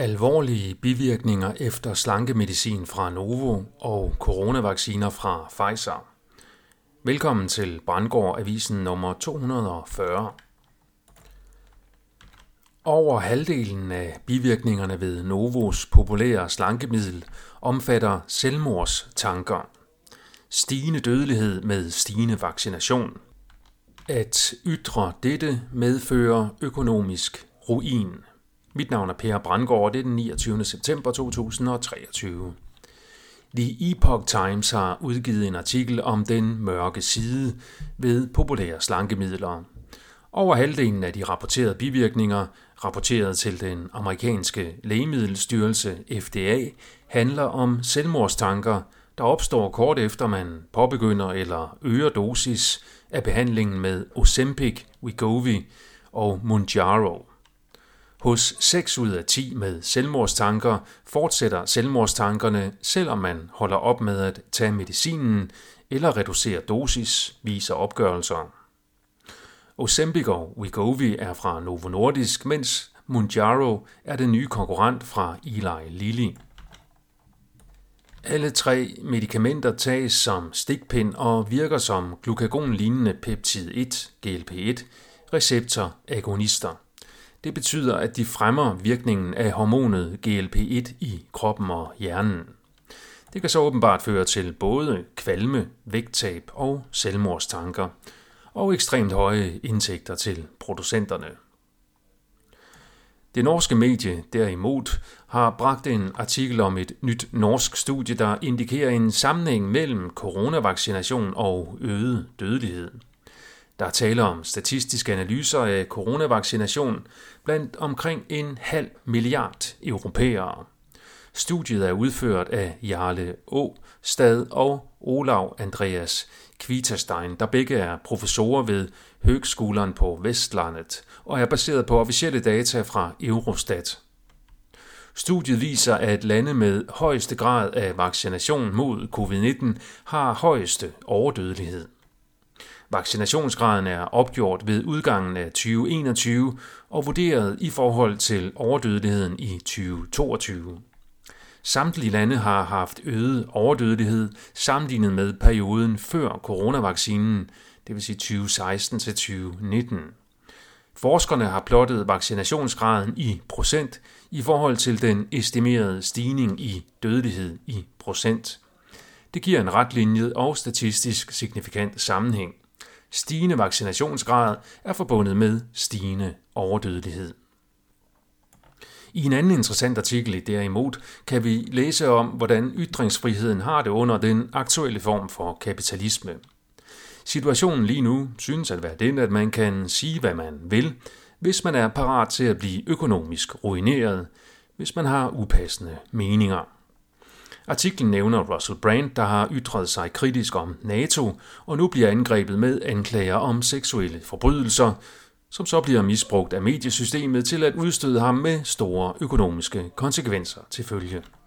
Alvorlige bivirkninger efter slankemedicin fra Novo og coronavacciner fra Pfizer. Velkommen til Brandgaard Avisen nummer 240. Over halvdelen af bivirkningerne ved Novos populære slankemiddel omfatter selvmordstanker. Stigende dødelighed med stigende vaccination. At ytre dette medfører økonomisk ruin. Mit navn er Pia Brandgaard, det er den 29. september 2023. The Epoch Times har udgivet en artikel om den mørke side ved populære slankemidler. Over halvdelen af de rapporterede bivirkninger, rapporteret til den amerikanske lægemiddelstyrelse FDA, handler om selvmordstanker, der opstår kort efter man påbegynder eller øger dosis af behandlingen med Ozempic, Wegovy og Mounjaro. Hos 6 ud af 10 med selvmordstanker fortsætter selvmordstankerne, selvom man holder op med at tage medicinen eller reducerer dosis, viser opgørelser. Ozempic og Wegovy er fra Novo Nordisk, mens Mounjaro er den nye konkurrent fra Eli Lilly. Alle tre medikamenter tages som stikpind og virker som glukagonlignende peptid-1, GLP-1, receptoragonister. Det betyder, at de fremmer virkningen af hormonet GLP-1 i kroppen og hjernen. Det kan så åbenbart føre til både kvalme, vægttab og selvmordstanker, og ekstremt høje indtægter til producenterne. Det norske medie derimod har bragt en artikel om et nyt norsk studie, der indikerer en sammenhæng mellem coronavaccination og øget dødelighed. Der taler om statistiske analyser af coronavaccination blandt omkring 0,5 milliard europæere. Studiet er udført af Jarle Aastad og Olav Andreas Kvitastein, der begge er professorer ved Høgskolen på Vestlandet og er baseret på officielle data fra Eurostat. Studiet viser, at lande med højeste grad af vaccination mod covid-19 har højeste overdødelighed. Vaccinationsgraden er opgjort ved udgangen af 2021 og vurderet i forhold til overdødeligheden i 2022. Samtlige lande har haft øget overdødelighed sammenlignet med perioden før coronavaccinen, det vil sige 2016 til 2019. Forskerne har plottet vaccinationsgraden i procent i forhold til den estimerede stigning i dødelighed i procent. Det giver en retlinjet og statistisk signifikant sammenhæng. Stigende vaccinationsgrad er forbundet med stigende overdødelighed. I en anden interessant artikel derimod kan vi læse om, hvordan ytringsfriheden har det under den aktuelle form for kapitalisme. Situationen lige nu synes at være den, at man kan sige, hvad man vil, hvis man er parat til at blive økonomisk ruineret, hvis man har upassende meninger. Artiklen nævner Russell Brand, der har ytret sig kritisk om NATO, og nu bliver angrebet med anklager om seksuelle forbrydelser, som så bliver misbrugt af mediesystemet til at udstøde ham med store økonomiske konsekvenser til følge.